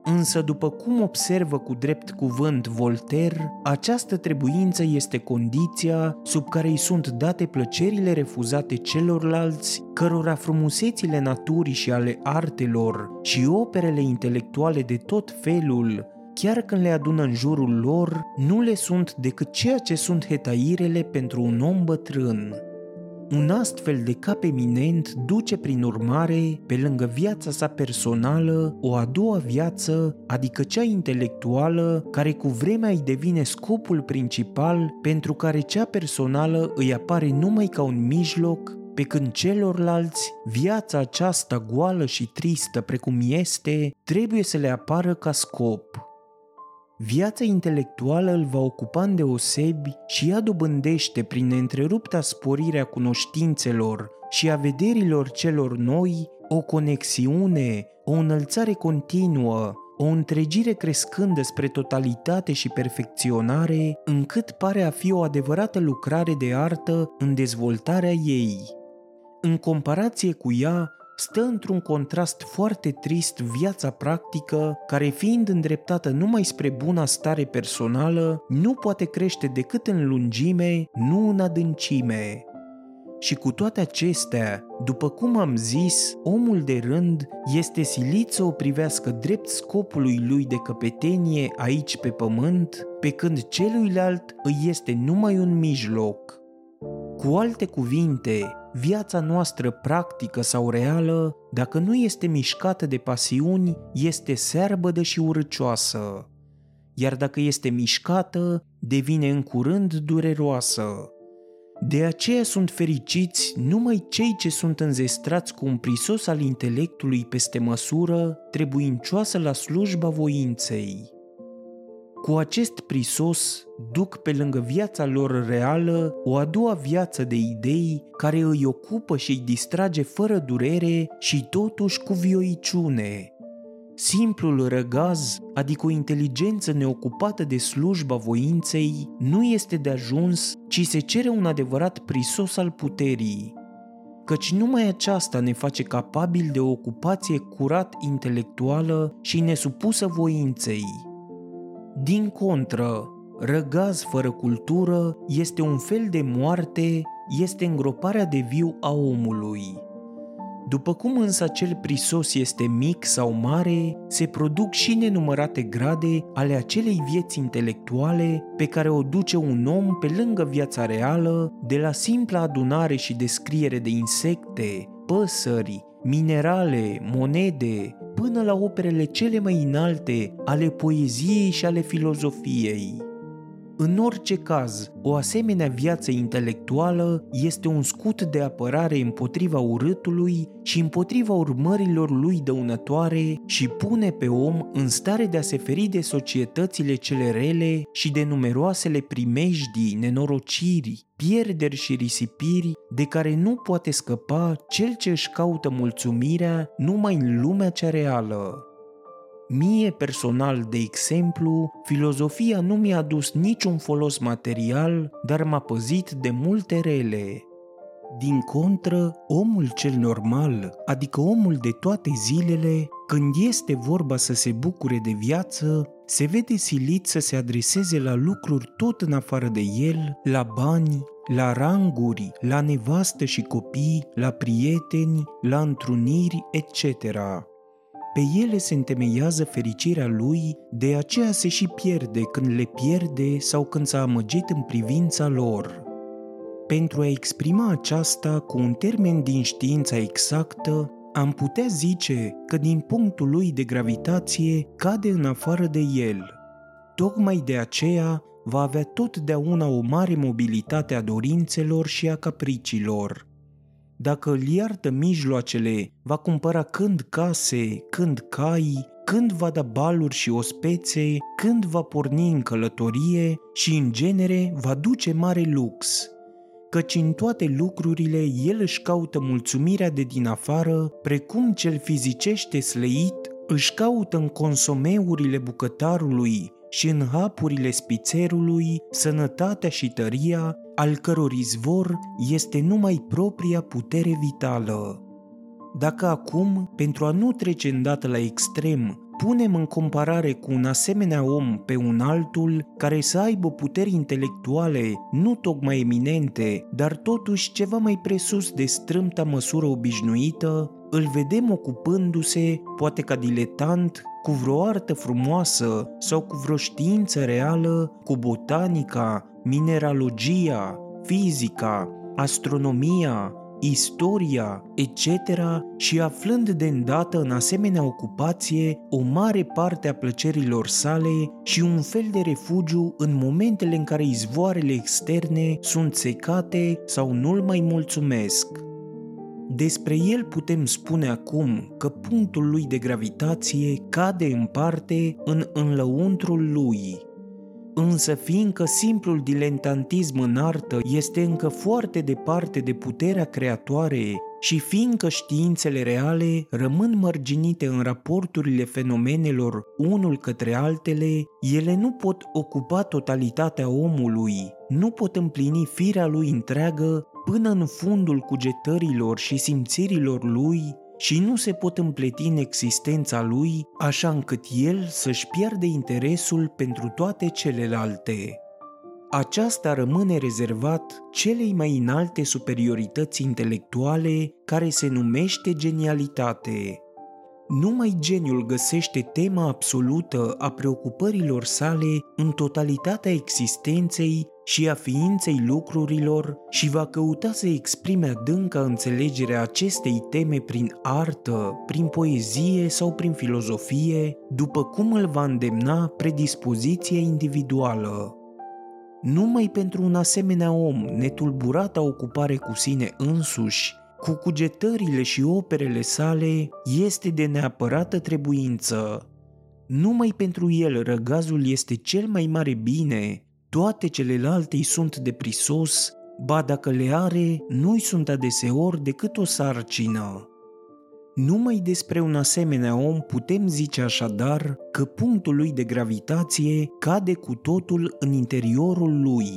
Însă, după cum observă cu drept cuvânt Voltaire, această trebuință este condiția sub care îi sunt date plăcerile refuzate celorlalți, cărora frumusețile naturii și ale artelor și operele intelectuale de tot felul, chiar când le adună în jurul lor, nu le sunt decât ceea ce sunt hetairele pentru un om bătrân. Un astfel de cap eminent duce prin urmare, pe lângă viața sa personală, o a doua viață, adică cea intelectuală, care cu vremea îi devine scopul principal, pentru care cea personală îi apare numai ca un mijloc, pe când celorlalți, viața aceasta goală și tristă precum este, trebuie să le apară ca scop. Viața intelectuală îl va ocupa îndeosebi și ea dobândește prin neîntrerupta sporire a cunoștințelor și a vederilor celor noi o conexiune, o înălțare continuă, o întregire crescândă spre totalitate și perfecționare, încât pare a fi o adevărată lucrare de artă în dezvoltarea ei. În comparație cu ea, stă într-un contrast foarte trist viața practică, care fiind îndreptată numai spre buna stare personală, nu poate crește decât în lungime, nu în adâncime. Și cu toate acestea, după cum am zis, omul de rând este silit să o privească drept scopului lui de căpetenie aici pe pământ, pe când celuilalt îi este numai un mijloc. Cu alte cuvinte, viața noastră practică sau reală, dacă nu este mișcată de pasiuni, este searbădă și urâcioasă, iar dacă este mișcată, devine în curând dureroasă. De aceea sunt fericiți numai cei ce sunt înzestrați cu un prisos al intelectului peste măsură, trebuincioasă la slujba voinței. Cu acest prisos duc pe lângă viața lor reală o a doua viață de idei care îi ocupă și îi distrage fără durere și totuși cu vioiciune. Simplul răgaz, adică o inteligență neocupată de slujba voinței, nu este de ajuns, ci se cere un adevărat prisos al puterii, căci numai aceasta ne face capabili de o ocupație curat intelectuală și nesupusă voinței. Din contră, răgaz fără cultură este un fel de moarte, este îngroparea de viu a omului. După cum însă acel prisos este mic sau mare, se produc și nenumărate grade ale acelei vieți intelectuale pe care o duce un om pe lângă viața reală, de la simpla adunare și descriere de insecte, păsări, minerale, monede, până la operele cele mai înalte ale poeziei și ale filozofiei. În orice caz, o asemenea viață intelectuală este un scut de apărare împotriva urâtului și împotriva urmărilor lui dăunătoare și pune pe om în stare de a se feri de societățile cele rele și de numeroasele primejdii, nenorociri, pierderi și risipiri de care nu poate scăpa cel ce își caută mulțumirea numai în lumea cea reală. Mie personal, de exemplu, filozofia nu mi-a adus niciun folos material, dar m-a păzit de multe rele. Din contră, omul cel normal, adică omul de toate zilele, când este vorba să se bucure de viață, se vede silit să se adreseze la lucruri tot în afară de el, la bani, la ranguri, la nevastă și copii, la prieteni, la întruniri, et cetera. Pe ele se întemeiază fericirea lui, de aceea se și pierde când le pierde sau când s-a amăgit în privința lor. Pentru a exprima aceasta cu un termen din știința exactă, am putea zice că din punctul lui de gravitație cade în afară de el. Tocmai de aceea va avea totdeauna o mare mobilitate a dorințelor și a capriciilor. Dacă îl iartă mijloacele, va cumpăra când case, când cai, când va da baluri și ospețe, când va porni în călătorie și, în genere, va duce mare lux. Căci în toate lucrurile el își caută mulțumirea de din afară, precum cel fizicește sleit își caută în consomeurile bucătarului și în hapurile spițerului sănătatea și tăria, al căror izvor este numai propria putere vitală. Dacă acum, pentru a nu trece îndată la extrem, punem în comparare cu un asemenea om pe un altul care să aibă puteri intelectuale nu tocmai eminente, dar totuși ceva mai presus de strâmta măsură obișnuită, îl vedem ocupându-se, poate ca diletant, cu vreo artă frumoasă sau cu vreo știință reală, cu botanica, mineralogia, fizica, astronomia, istoria, et cetera și aflând de îndată în asemenea ocupație o mare parte a plăcerilor sale și un fel de refugiu în momentele în care izvoarele externe sunt secate sau nu-l mai mulțumesc. Despre el putem spune acum că punctul lui de gravitație cade în parte în înlăuntrul lui. Însă fiindcă simplul diletantism în artă este încă foarte departe de puterea creatoare și fiindcă științele reale rămân mărginite în raporturile fenomenelor unul către altele, ele nu pot ocupa totalitatea omului, nu pot împlini firea lui întreagă până în fundul cugetărilor și simțirilor lui și nu se pot împleti în existența lui, așa încât el să-și pierde interesul pentru toate celelalte. Aceasta rămâne rezervat celei mai înalte superiorități intelectuale, care se numește genialitate. Numai geniul găsește tema absolută a preocupărilor sale în totalitatea existenței și a ființei lucrurilor și va căuta să exprime adânca înțelegerea acestei teme prin artă, prin poezie sau prin filozofie, după cum îl va îndemna predispoziția individuală. Numai pentru un asemenea om netulburat a ocupare cu sine însuși, cu cugetările și operele sale, este de neapărată trebuință. Numai pentru el răgazul este cel mai mare bine, toate celelalte îi sunt de prisos, ba dacă le are, nu-i sunt adeseori decât o sarcină. Numai despre un asemenea om putem zice așadar că punctul lui de gravitație cade cu totul în interiorul lui.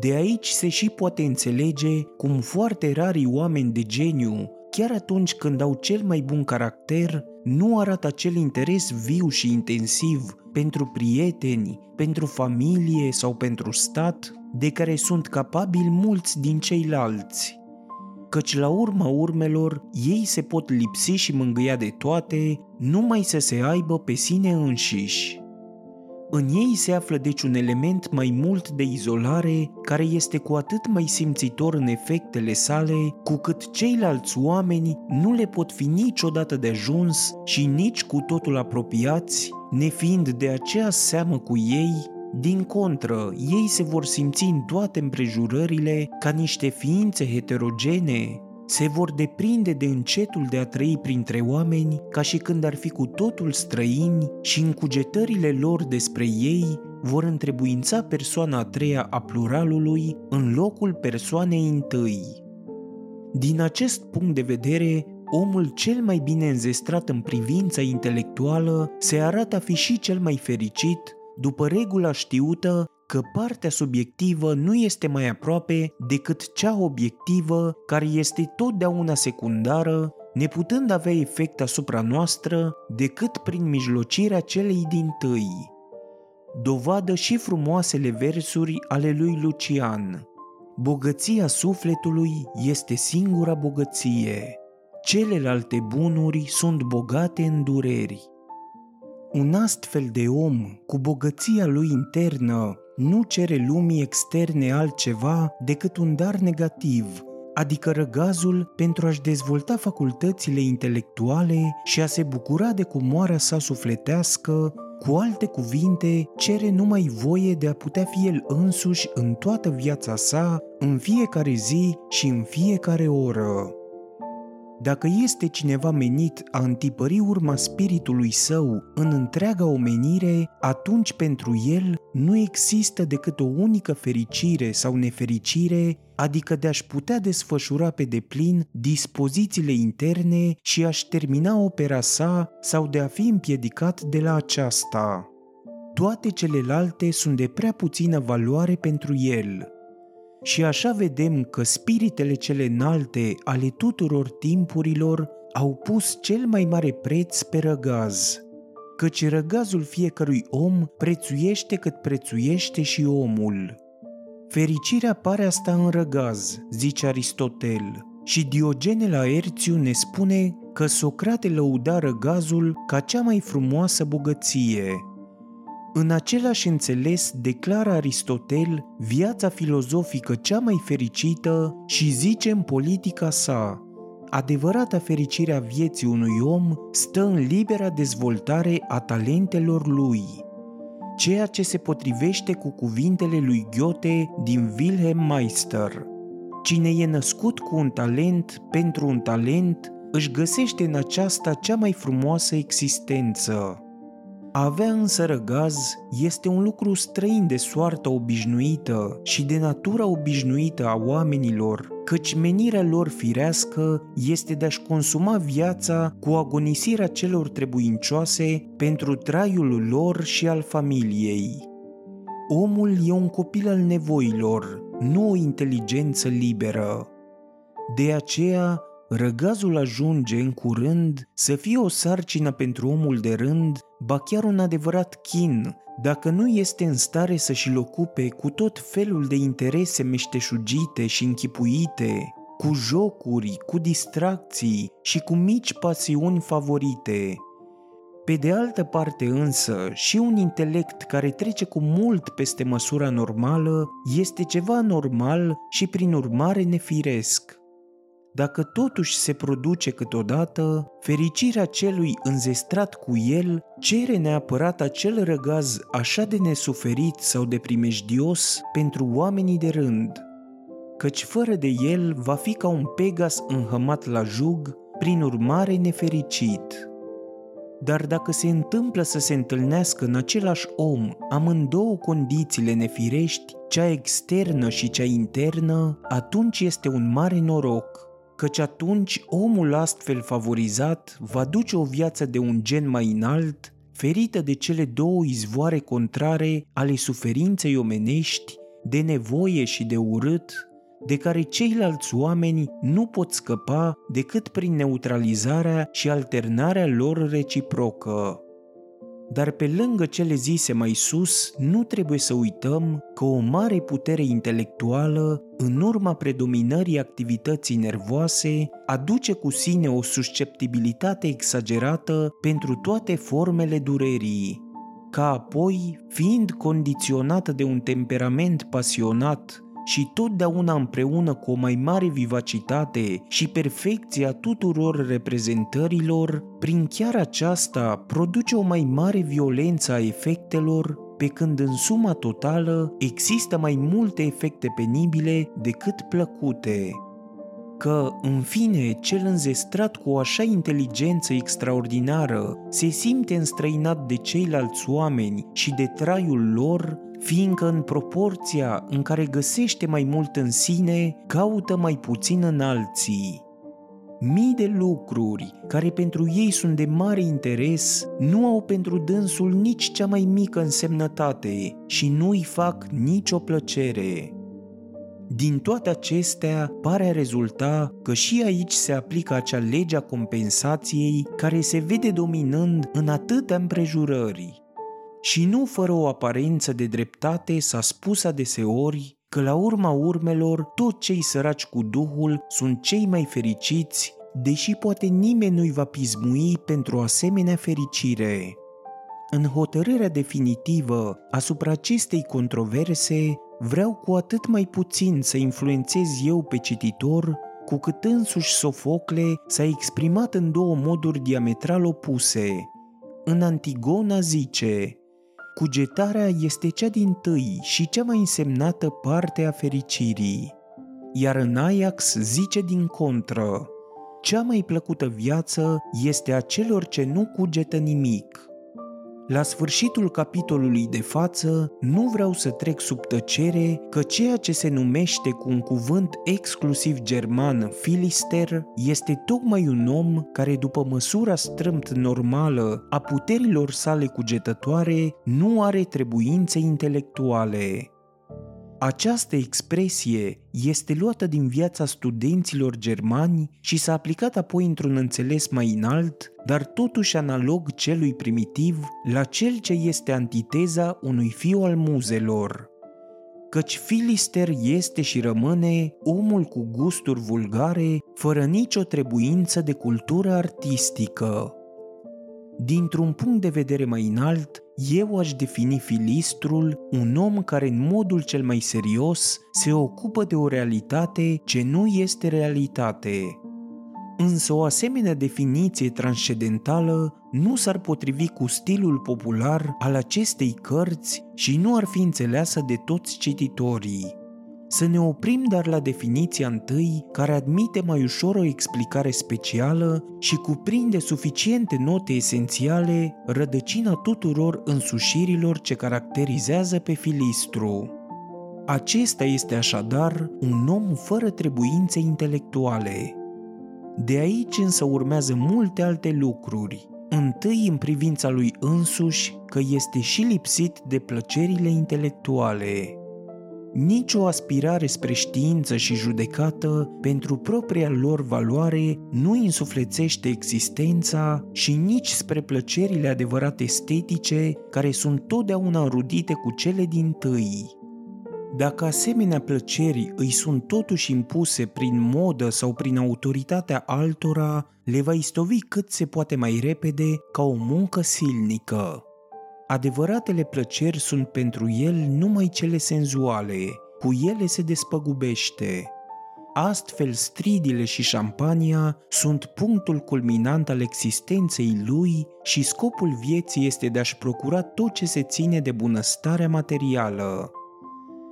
De aici se și poate înțelege cum foarte rarii oameni de geniu, chiar atunci când au cel mai bun caracter, nu arată acel interes viu și intensiv pentru prieteni, pentru familie sau pentru stat, de care sunt capabili mulți din ceilalți. Căci la urma urmelor, ei se pot lipsi și mângâia de toate, numai să se aibă pe sine înșiși. În ei se află deci un element mai mult de izolare, care este cu atât mai simțitor în efectele sale, cu cât ceilalți oameni nu le pot fi niciodată de ajuns și nici cu totul apropiați, nefiind de aceea seamă cu ei. Din contră, ei se vor simți în toate împrejurările ca niște ființe heterogene, se vor deprinde de încetul de a trăi printre oameni ca și când ar fi cu totul străini și în cugetările lor despre ei vor întrebuința persoana a treia a pluralului în locul persoanei întâi. Din acest punct de vedere, omul cel mai bine înzestrat în privința intelectuală se arată a fi și cel mai fericit, după regula știută că partea subiectivă nu este mai aproape decât cea obiectivă, care este totdeauna secundară, neputând avea efect asupra noastră decât prin mijlocirea celei dintâi. Dovadă și frumoasele versuri ale lui Lucian. Bogăția sufletului este singura bogăție. Celelalte bunuri sunt bogate în dureri. Un astfel de om, cu bogăția lui internă, nu cere lumii externe altceva decât un dar negativ, adică răgazul pentru a-și dezvolta facultățile intelectuale și a se bucura de comoara sa sufletească, cu alte cuvinte, cere numai voie de a putea fi el însuși în toată viața sa, în fiecare zi și în fiecare oră. Dacă este cineva menit a întipări urma spiritului său în întreaga omenire, atunci pentru el nu există decât o unică fericire sau nefericire, adică de a-și putea desfășura pe deplin dispozițiile interne și a-și termina opera sa sau de a fi împiedicat de la aceasta. Toate celelalte sunt de prea puțină valoare pentru el. Și așa vedem că spiritele cele înalte ale tuturor timpurilor au pus cel mai mare preț pe răgaz, căci răgazul fiecărui om prețuiește cât prețuiește și omul. Fericirea pare asta în răgaz, zice Aristotel, și Diogene Laerțiu ne spune că Socrate lăuda răgazul ca cea mai frumoasă bogăție. În același înțeles declară Aristotel viața filozofică cea mai fericită și zice în Politica sa: adevărata fericire a vieții unui om stă în libera dezvoltare a talentelor lui, ceea ce se potrivește cu cuvintele lui Goethe din Wilhelm Meister: cine e născut cu un talent pentru un talent își găsește în aceasta cea mai frumoasă existență. A avea însă răgaz este un lucru străin de soarta obișnuită și de natura obișnuită a oamenilor, căci menirea lor firească este de a-și consuma viața cu agonisirea celor trebuincioase pentru traiul lor și al familiei. Omul e un copil al nevoilor, nu o inteligență liberă. De aceea, răgazul ajunge în curând să fie o sarcină pentru omul de rând, ba chiar un adevărat chin, dacă nu este în stare să-și îl ocupe cu tot felul de interese meșteșugite și închipuite, cu jocuri, cu distracții și cu mici pasiuni favorite. Pe de altă parte însă, și un intelect care trece cu mult peste măsura normală este ceva anormal și prin urmare nefiresc. Dacă totuși se produce câteodată, fericirea celui înzestrat cu el cere neapărat acel răgaz așa de nesuferit sau de primejdios pentru oamenii de rând, căci fără de el va fi ca un Pegas înhămat la jug, prin urmare nefericit. Dar dacă se întâmplă să se întâlnească în același om amândouă condițiile nefirești, cea externă și cea internă, atunci este un mare noroc, căci atunci omul astfel favorizat va duce o viață de un gen mai înalt, ferită de cele două izvoare contrare ale suferinței omenești, de nevoie și de urât, de care ceilalți oameni nu pot scăpa decât prin neutralizarea și alternarea lor reciprocă. Dar pe lângă cele zise mai sus, nu trebuie să uităm că o mare putere intelectuală, în urma predominării activității nervoase, aduce cu sine o susceptibilitate exagerată pentru toate formele durerii, ca apoi, fiind condiționată de un temperament pasionat și totdeauna împreună cu o mai mare vivacitate și perfecție a tuturor reprezentărilor, prin chiar aceasta produce o mai mare violență a efectelor, pe când în suma totală există mai multe efecte penibile decât plăcute. Că, în fine, cel înzestrat cu o așa inteligență extraordinară se simte înstrăinat de ceilalți oameni și de traiul lor, fiindcă în proporția în care găsește mai mult în sine, caută mai puțin în alții. Mii de lucruri care pentru ei sunt de mare interes nu au pentru dânsul nici cea mai mică însemnătate și nu îi fac nicio plăcere. Din toate acestea, pare a rezulta că și aici se aplică acea lege a compensației care se vede dominând în atâtea împrejurări. Și nu fără o aparență de dreptate s-a spus adeseori că la urma urmelor tot cei săraci cu Duhul sunt cei mai fericiți, deși poate nimeni nu-i va pismui pentru asemenea fericire. În hotărârea definitivă asupra acestei controverse, vreau cu atât mai puțin să influențez eu pe cititor, cu cât însuși Sofocle s-a exprimat în două moduri diametral opuse. În Antigona zice: cugetarea este cea dintâi și cea mai însemnată parte a fericirii, iar în Ajax zice din contră: cea mai plăcută viață este a celor ce nu cugetă nimic. La sfârșitul capitolului de față, nu vreau să trec sub tăcere că ceea ce se numește cu un cuvânt exclusiv german filister este tocmai un om care, după măsura strâmt normală a puterilor sale cugetătoare, nu are trebuințe intelectuale. Această expresie este luată din viața studenților germani și s-a aplicat apoi într-un înțeles mai înalt, dar totuși analog celui primitiv, la cel ce este antiteza unui fiu al muzelor. Căci filister este și rămâne omul cu gusturi vulgare, fără nicio trebuință de cultură artistică. Dintr-un punct de vedere mai înalt, eu aș defini filistrul un om care în modul cel mai serios se ocupă de o realitate ce nu este realitate. Însă o asemenea definiție transcendentală nu s-ar potrivi cu stilul popular al acestei cărți și nu ar fi înțeleasă de toți cititorii. Să ne oprim dar la definiția întâi, care admite mai ușor o explicare specială și cuprinde suficiente note esențiale, rădăcina tuturor însușirilor ce caracterizează pe filistru. Acesta este așadar un om fără trebuințe intelectuale. De aici însă urmează multe alte lucruri, întâi în privința lui însuși că este și lipsit de plăcerile intelectuale. Nici o aspirare spre știință și judecată pentru propria lor valoare nu însuflețește existența și nici spre plăcerile adevărate estetice care sunt totdeauna înrudite cu cele dintâi. Dacă asemenea plăceri îi sunt totuși impuse prin modă sau prin autoritatea altora, le va istovi cât se poate mai repede ca o muncă silnică. Adevăratele plăceri sunt pentru el numai cele senzuale, cu ele se despăgubește. Astfel, stridile și șampania sunt punctul culminant al existenței lui și scopul vieții este de a-și procura tot ce se ține de bunăstarea materială.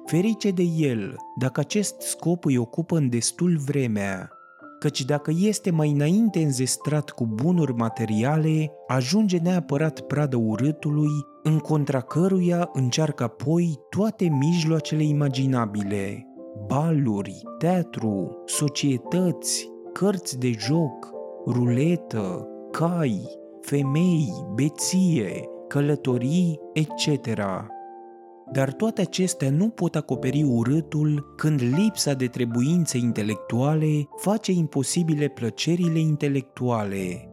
Ferice de el, dacă acest scop îi ocupă în destul vremea, căci dacă este mai înainte înzestrat cu bunuri materiale, ajunge neapărat pradă urâtului, în contra căruia încearcă apoi toate mijloacele imaginabile: baluri, teatru, societăți, cărți de joc, ruletă, cai, femei, beție, călătorii, et cetera. Dar toate acestea nu pot acoperi urâtul când lipsa de trebuințe intelectuale face imposibile plăcerile intelectuale.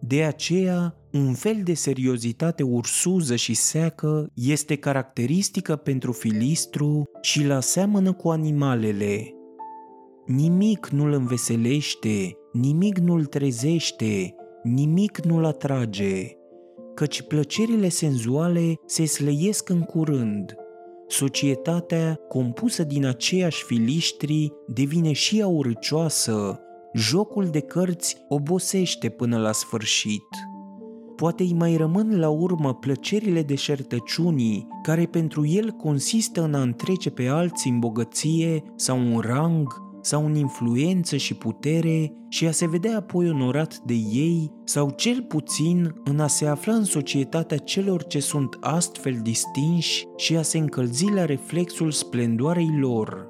De aceea, un fel de seriozitate ursuză și seacă este caracteristică pentru filistru și la seamănă cu animalele. Nimic nu-l înveselește, nimic nu-l trezește, nimic nu-l atrage. căci plăcerile senzuale se slăiesc în curând. Societatea, compusă din aceiași filiștri, devine și ea urâcioasă, jocul de cărți obosește până la sfârșit. Poate îi mai rămân la urmă plăcerile deșertăciunii, care pentru el consistă în a întrece pe alții în bogăție sau în rang sau în influență și putere și a se vedea apoi onorat de ei sau cel puțin în a se afla în societatea celor ce sunt astfel distinși și a se încălzi la reflexul splendoarei lor.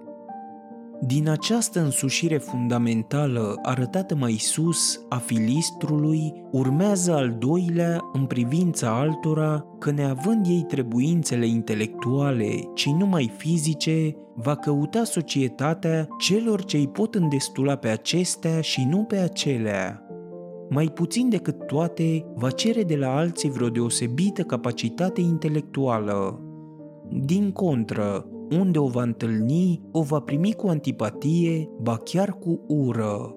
Din această însușire fundamentală arătată mai sus a filistrului, urmează al doilea în privința altora că neavând ei trebuințele intelectuale, ci numai fizice, va căuta societatea celor ce îi pot îndestula pe acestea și nu pe acelea. Mai puțin decât toate, va cere de la alții vreo deosebită capacitate intelectuală. Din contră, unde o va întâlni, o va primi cu antipatie, ba chiar cu ură.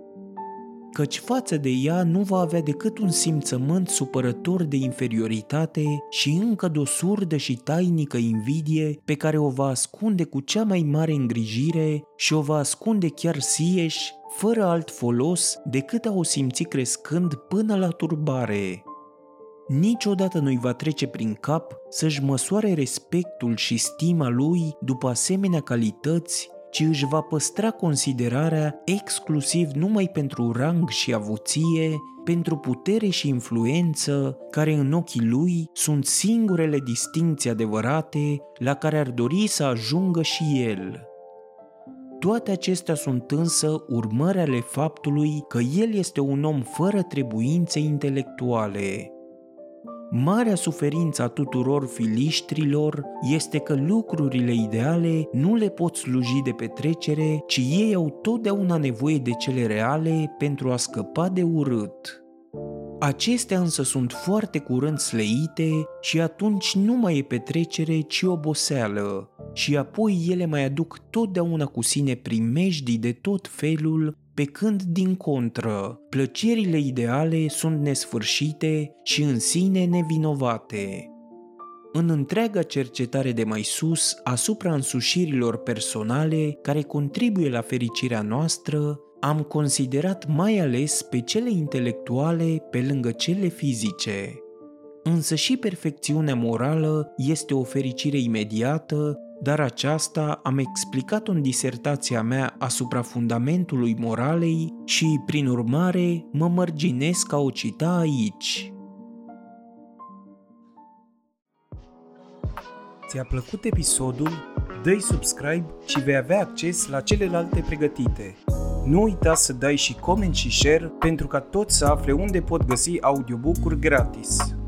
Căci față de ea nu va avea decât un simțământ supărător de inferioritate și încă de o surdă și tainică invidie pe care o va ascunde cu cea mai mare îngrijire și o va ascunde chiar sieși, fără alt folos decât a o simți crescând până la turbare. Niciodată nu-i va trece prin cap să-și măsoare respectul și stima lui după asemenea calități, ci își va păstra considerarea exclusiv numai pentru rang și avuție, pentru putere și influență, care în ochii lui sunt singurele distincții adevărate la care ar dori să ajungă și el. Toate acestea sunt însă urmări ale faptului că el este un om fără trebuințe intelectuale. Marea suferință a tuturor filiștrilor este că lucrurile ideale nu le pot sluji de petrecere, ci ei au totdeauna nevoie de cele reale pentru a scăpa de urât. Acestea însă sunt foarte curând sleite și atunci nu mai e petrecere, ci oboseală, și apoi ele mai aduc totdeauna cu sine primejdii de tot felul, pe când, din contră, plăcerile ideale sunt nesfârșite și în sine nevinovate. În întreaga cercetare de mai sus asupra însușirilor personale care contribuie la fericirea noastră, am considerat mai ales pe cele intelectuale pe lângă cele fizice. Însă și perfecțiunea morală este o fericire imediată, dar aceasta am explicat-o în disertația mea asupra fundamentului moralei și, prin urmare, mă mărginesc a o cita aici. Ți-a plăcut episodul? Dă-i subscribe și vei avea acces la celelalte pregătite. Nu uita să dai și coment și share pentru ca toți să afle unde pot găsi audiobook-uri gratis.